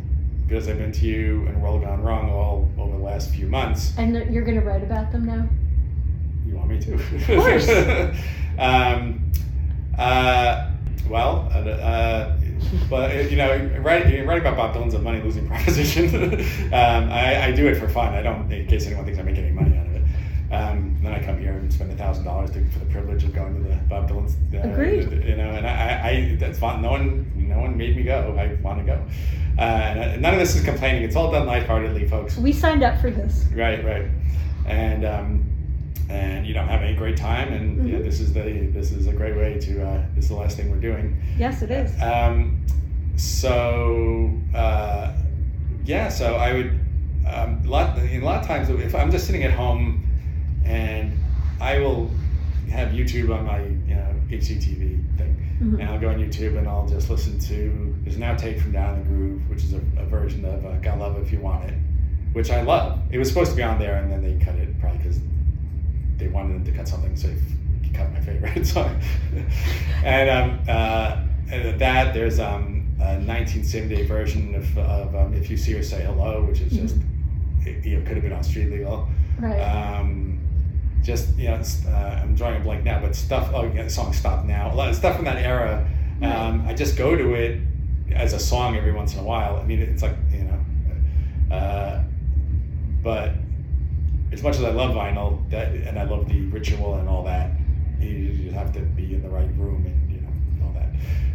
Because I've Been to You, and World Gone Wrong all over the last few months. And you're going to write about them now? You want me to? Of course. um, uh, well, uh, uh but, you know, writing, writing about Bob Dylan's a money-losing proposition. um, I, I do it for fun. I don't, in case anyone thinks I make any money out of it. Um, then I come here and spend a thousand dollars for the privilege of going to the Bob Dylan's. Uh, Agreed. You know, and I, I that's fun. No one, no one made me go. I want to go. Uh, and none of this is complaining. It's all done lightheartedly, folks. We signed up for this. Right, right. And, um, and you know, I'm having a great time, and mm-hmm. you know, this is the this is a great way to uh, this is the last thing we're doing. Yes, it is. Um, so uh, yeah, so I would um, a lot in a lot of times if I'm just sitting at home, and I will have YouTube on my you know H G T V thing, mm-hmm. and I'll go on YouTube and I'll just listen to there's an outtake from Down the Groove, which is a, a version of uh, "Got Love If You Want It," which I love. It was supposed to be on there, and then they cut it probably because. They wanted them to cut something, so they cut my favorite song. and um, uh, and that there's um, a nineteen seventy-eight version of, of um, "If You See Her Say Hello," which is just mm-hmm. it, you know could have been on Street Legal. Right. Um, just you know, uh, I'm drawing a blank now, but stuff. Oh, yeah, the song "Stop Now." A lot of stuff from that era. Right. Um, I just go to it as a song every once in a while. I mean, it's like you know, uh, but. As much as I love vinyl, that, and I love the ritual and all that, you, you have to be in the right room and you know all that.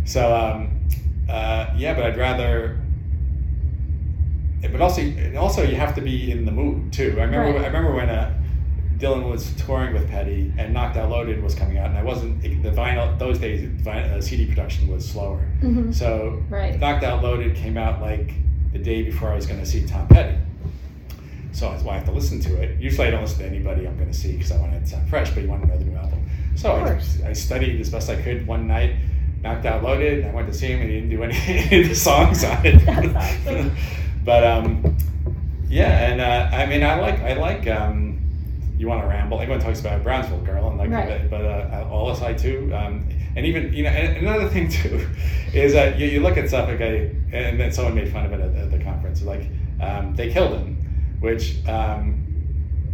So um, uh, yeah, but I'd rather. But also, and also you have to be in the mood too. I remember, right. I remember when uh, Dylan was touring with Petty, and "Knocked Out Loaded" was coming out, and I wasn't the vinyl those days. Vinyl, uh, C D production was slower, mm-hmm. so right. "Knocked Out Loaded" came out like the day before I was going to see Tom Petty. So that's why I have to listen to it. Usually I don't listen to anybody I'm going to see because I want it to sound fresh, but you want to know the new album. So I, I studied as best I could one night, "Knocked Out Loaded," and I went to see him and he didn't do any of the songs on it. That's awesome. But um, yeah, and uh, I mean, I like, I like um, You Want to Ramble. Everyone talks about Brownsville Girl, and like, right. but uh, all this I too. Um, and even, you know, and another thing too is that you, you look at stuff, okay, and then someone made fun of it at, at the conference. Like, um, they killed him. Which um,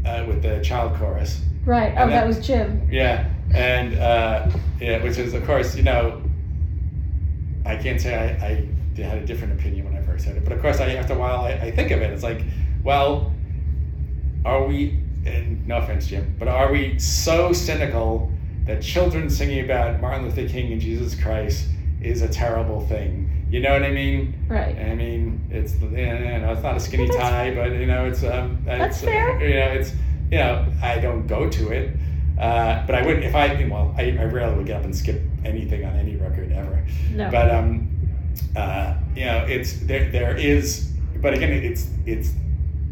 uh, with the child chorus, right? And oh, that, that was Jim. Yeah, and uh, yeah, which is of course, you know, I can't say I, I had a different opinion when I first heard it, but of course, I after a while I, I think of it. It's like, well, are we? And no offense, Jim, but are we so cynical that children singing about Martin Luther King and Jesus Christ is a terrible thing? You know what I mean? Right. I mean, it's you know, it's not a skinny well, tie, but you know, it's um, that's it's, fair. You know, it's you know, I don't go to it, uh, but I wouldn't if I well, I, I rarely would get up and skip anything on any record ever. No. But um, uh, you know, it's there. There is, but again, it's it's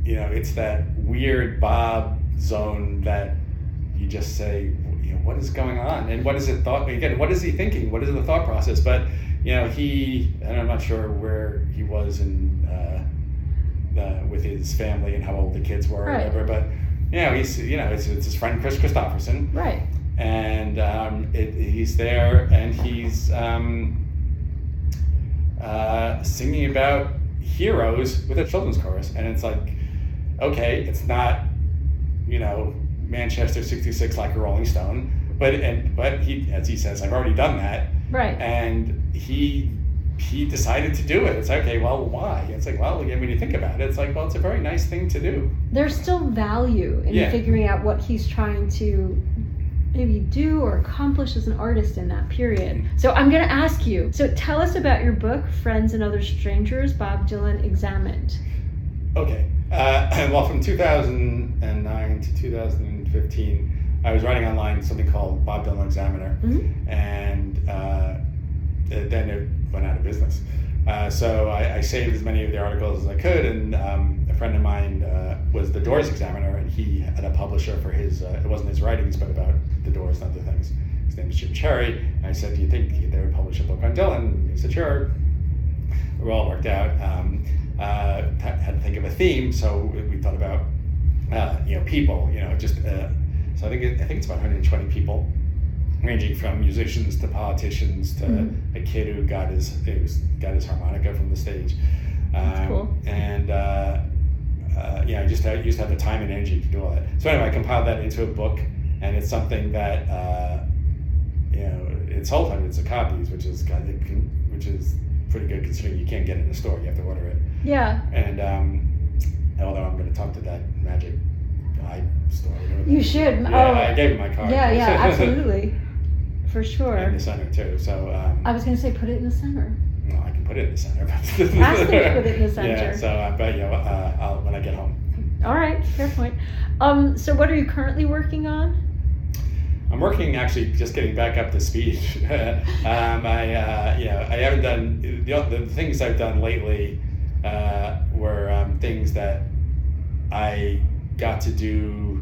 you know, it's that weird Bob zone that you just say, you know, what is going on, and what is it thought again? What is he thinking? What is the thought process? But you know, he, and I'm not sure where he was in, uh, uh, with his family and how old the kids were right. or whatever, but, you know, he's, you know, it's, it's his friend Chris Christopherson. Right. And um, it, he's there and he's um, uh, singing about heroes with a children's chorus. And it's like, okay, it's not you know, Manchester sixty-six, Like a Rolling Stone. But and but he, as he says, I've already done that. Right. And he he decided to do it. It's like, okay, well, why? It's like, well, again, when you think about it, it's like, well, it's a very nice thing to do. There's still value in yeah. figuring out what he's trying to maybe do or accomplish as an artist in that period. So I'm going to ask you, so tell us about your book, Friends and Other Strangers, Bob Dylan Examined. Okay. Uh, well, from two thousand nine to two thousand fifteen, I was writing online something called Bob Dylan Examiner, mm-hmm. and uh, then it went out of business. Uh, so I, I saved as many of the articles as I could, and um, a friend of mine uh, was the Doors Examiner, and he had a publisher for his, uh, it wasn't his writings, but about the Doors and other things. His name is Jim Cherry, and I said, do you think they would publish a book on Dylan? And he said, sure. It all worked out. Um, uh, had to think of a theme, so we thought about, uh, you know, people, you know, just, uh, so I think it, I think it's about one hundred twenty people, ranging from musicians to politicians to mm-hmm. a kid who got his who got his harmonica from the stage. That's um, cool. And uh, uh, yeah, I just I used to have the time and energy to do all that. So anyway, I compiled that into a book, and it's something that uh, you know it sold hundreds of copies, which is which is pretty good considering you can't get it in the store; you have to order it. Yeah. And um, although I'm going to talk to that magic eye store. You should. Yeah, oh. I gave him my card. Yeah, yeah, absolutely. For sure. In the center too. So um, I was going to say, put it in the center. No, I can put it in the center. Ask me to put it in the center. Yeah. So I bet you uh, I'll, when I get home. All right. Fair point. Um, so what are you currently working on? I'm working actually just getting back up to speed. um, I uh, you know I haven't done the, the things I've done lately uh, were um, things that I got to do.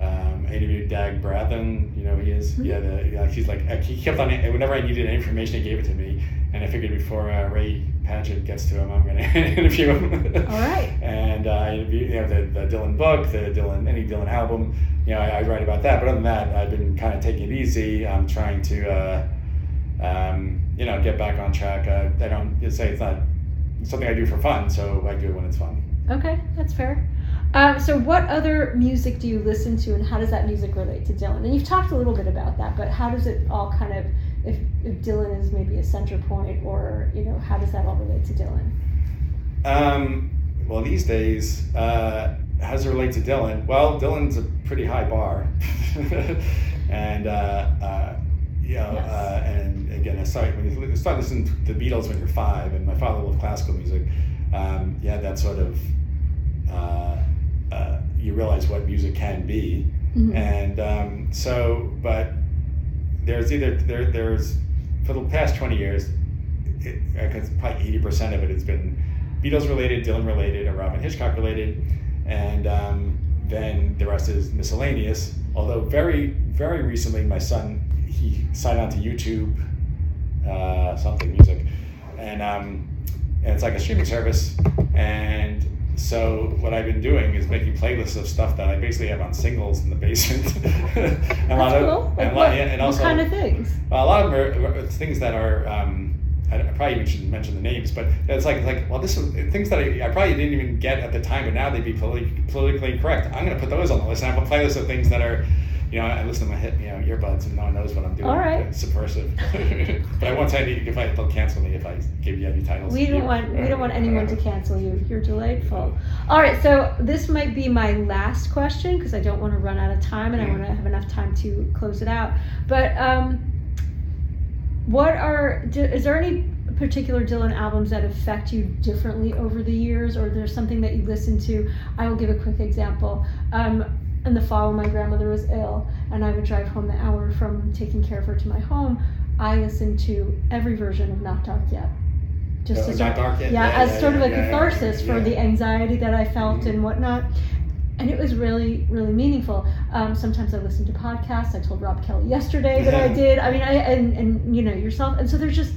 Um, I interviewed Dag Brathen, you know who he is? Mm-hmm. Yeah, the, like, he's like, he kept on, whenever I needed any information, he gave it to me. And I figured before uh, Ray Padgett gets to him, I'm going to interview him. All right. And uh, I interviewed, you know, the, the Dylan book, the Dylan, any Dylan album, you know, I, I write about that. But other than that, I've been kind of taking it easy. I'm trying to, uh, um, you know, get back on track. Uh, I don't say it's not it's something I do for fun, so I do it when it's fun. Okay, that's fair. Uh, so what other music do you listen to, and how does that music relate to Dylan? And you've talked a little bit about that, but how does it all kind of, if, if Dylan is maybe a center point, or, you know, how does that all relate to Dylan? Um, well, these days, uh, how does it relate to Dylan? Well, Dylan's a pretty high bar. and, uh, uh, you know, yes. uh, and again, I started, when you start listening to the Beatles when you're five, and my father loved classical music, um, you had that sort of... Uh, Uh, you realize what music can be, mm-hmm. and um, so. But there's either there there's for the past twenty years, it, it's probably eighty percent of it has been Beatles related, Dylan related, or Robin Hitchcock related, and um, then the rest is miscellaneous. Although very very recently, my son he signed on to YouTube uh, something music, and, um, and it's like a streaming service, and. So what I've been doing is making playlists of stuff that I basically have on singles in the basement. a lot That's of, cool. Like and what, yeah, and what also, kind of things? Well, a lot of them are, are things that are, um, I, I probably even shouldn't mention the names, but it's like, it's like well, this is things that I, I probably didn't even get at the time, but now they'd be politi- politically correct. I'm going to put those on the list. And I have a playlist of things that are, you know, I listen to my hit, you know, earbuds, and no one knows what I'm doing. All right. It's subversive. But I won't tell you if I, they'll cancel me if I give you any titles. We don't want we don't want anyone to cancel you. You're delightful. All right, so this might be my last question because I don't want to run out of time, and mm. I want to have enough time to close it out. But um, what are is there any particular Dylan albums that affect you differently over the years, or there's something that you listen to? I will give a quick example. Um, In the fall, when my grandmother was ill, and I would drive home the hour from taking care of her to my home, I listened to every version of Knock Knock Yet. Just oh, as, Knock, Knock, yeah, yeah, as yeah, sort yeah, of a yeah, catharsis yeah. for the anxiety that I felt mm-hmm. and whatnot. And it was really, really meaningful. Um, sometimes I listen to podcasts. I told Rob Kelly yesterday that I did. I mean, I and, and you know, yourself. And so there's just,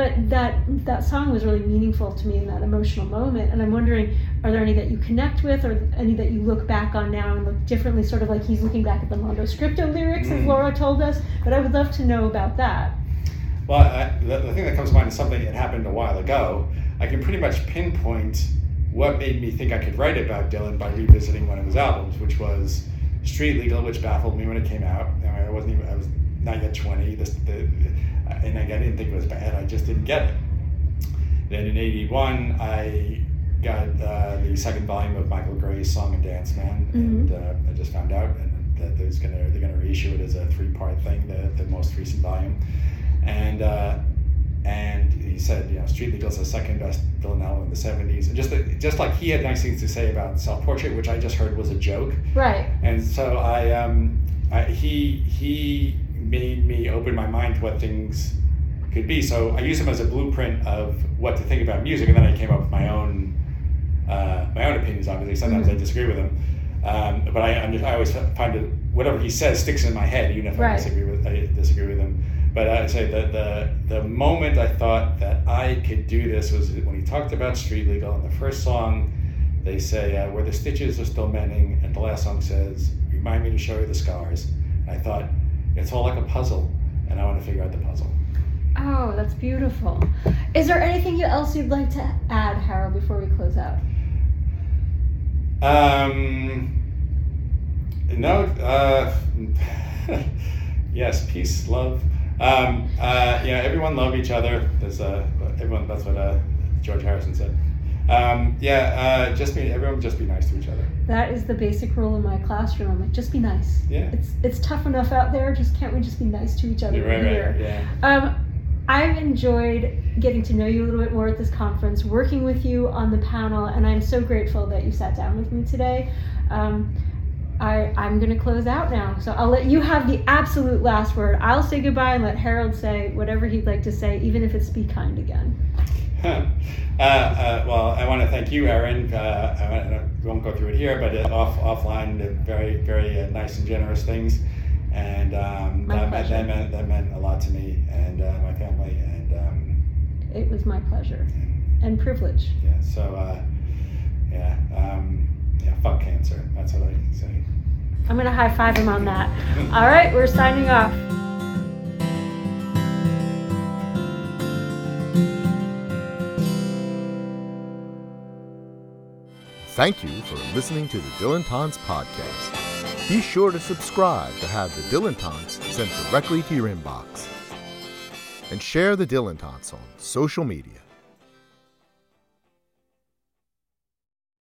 but that that song was really meaningful to me in that emotional moment. And I'm wondering, are there any that you connect with, or any that you look back on now and look differently, sort of like he's looking back at the Mondo Scripto lyrics, mm. as Laura told us? But I would love to know about that. Well, I, the, the thing that comes to mind is something that happened a while ago. I can pretty much pinpoint what made me think I could write about Dylan by revisiting one of his albums, which was Street Legal, which baffled me when it came out. I, mean, I wasn't even, I was not yet twenty, this, the, and I didn't think it was bad, I just didn't get it. Then in eighty-one, I got uh, the second volume of Michael Gray's Song and Dance Man, mm-hmm. and uh, I just found out that there's gonna, they're gonna reissue it as a three-part thing, the, the most recent volume. And uh, and he said, you know, Street Legal's the second best Dylan album in the seventies. And just just like he had nice things to say about Self-Portrait, which I just heard was a joke. Right. And so I, um, I he he made me open my mind to what things could be. So I used him as a blueprint of what to think about music, and then I came up with my own uh, my own opinions. Obviously, sometimes mm-hmm. I disagree with him, um, but I I'm just, I always find that whatever he says sticks in my head, even if right. I disagree with I disagree with him. But I'd say that the the moment I thought that I could do this was when he talked about Street Legal. In the first song, they say, uh, where the stitches are still mending, and the last song says, remind me to show you the scars. And I thought, it's all like a puzzle, and I want to figure out the puzzle. Oh, that's beautiful. Is there anything else you'd like to add, Harold, before we close out? Um, no, uh, yes, peace, love. Um, uh, you know, everyone love each other. There's uh, everyone, that's what uh, George Harrison said. Um, yeah, uh, just be, everyone just be nice to each other. That is the basic rule in my classroom. I'm like, just be nice. Yeah. It's it's tough enough out there. Just can't we just be nice to each other right, here? Right, yeah. Um, I've enjoyed getting to know you a little bit more at this conference, working with you on the panel, and I'm so grateful that you sat down with me today. Um, I, I'm going to close out now, so I'll let you have the absolute last word. I'll say goodbye and let Harold say whatever he'd like to say, even if it's be kind again. Huh. Uh, uh, well, I want to thank you, Erin. Uh, I, I won't go through it here, but uh, off offline, uh, very, very uh, nice and generous things, and um, that, that meant that meant a lot to me and uh, my family. And um, it was my pleasure and, and privilege. Yeah. So, uh, yeah, um, yeah. Fuck cancer. That's what I say. I'm gonna high five him on that. All right, we're signing off. Thank you for listening to the Dylantantes Podcast. Be sure to subscribe to have the Dylantantes sent directly to your inbox. And share the Dylantantes on social media.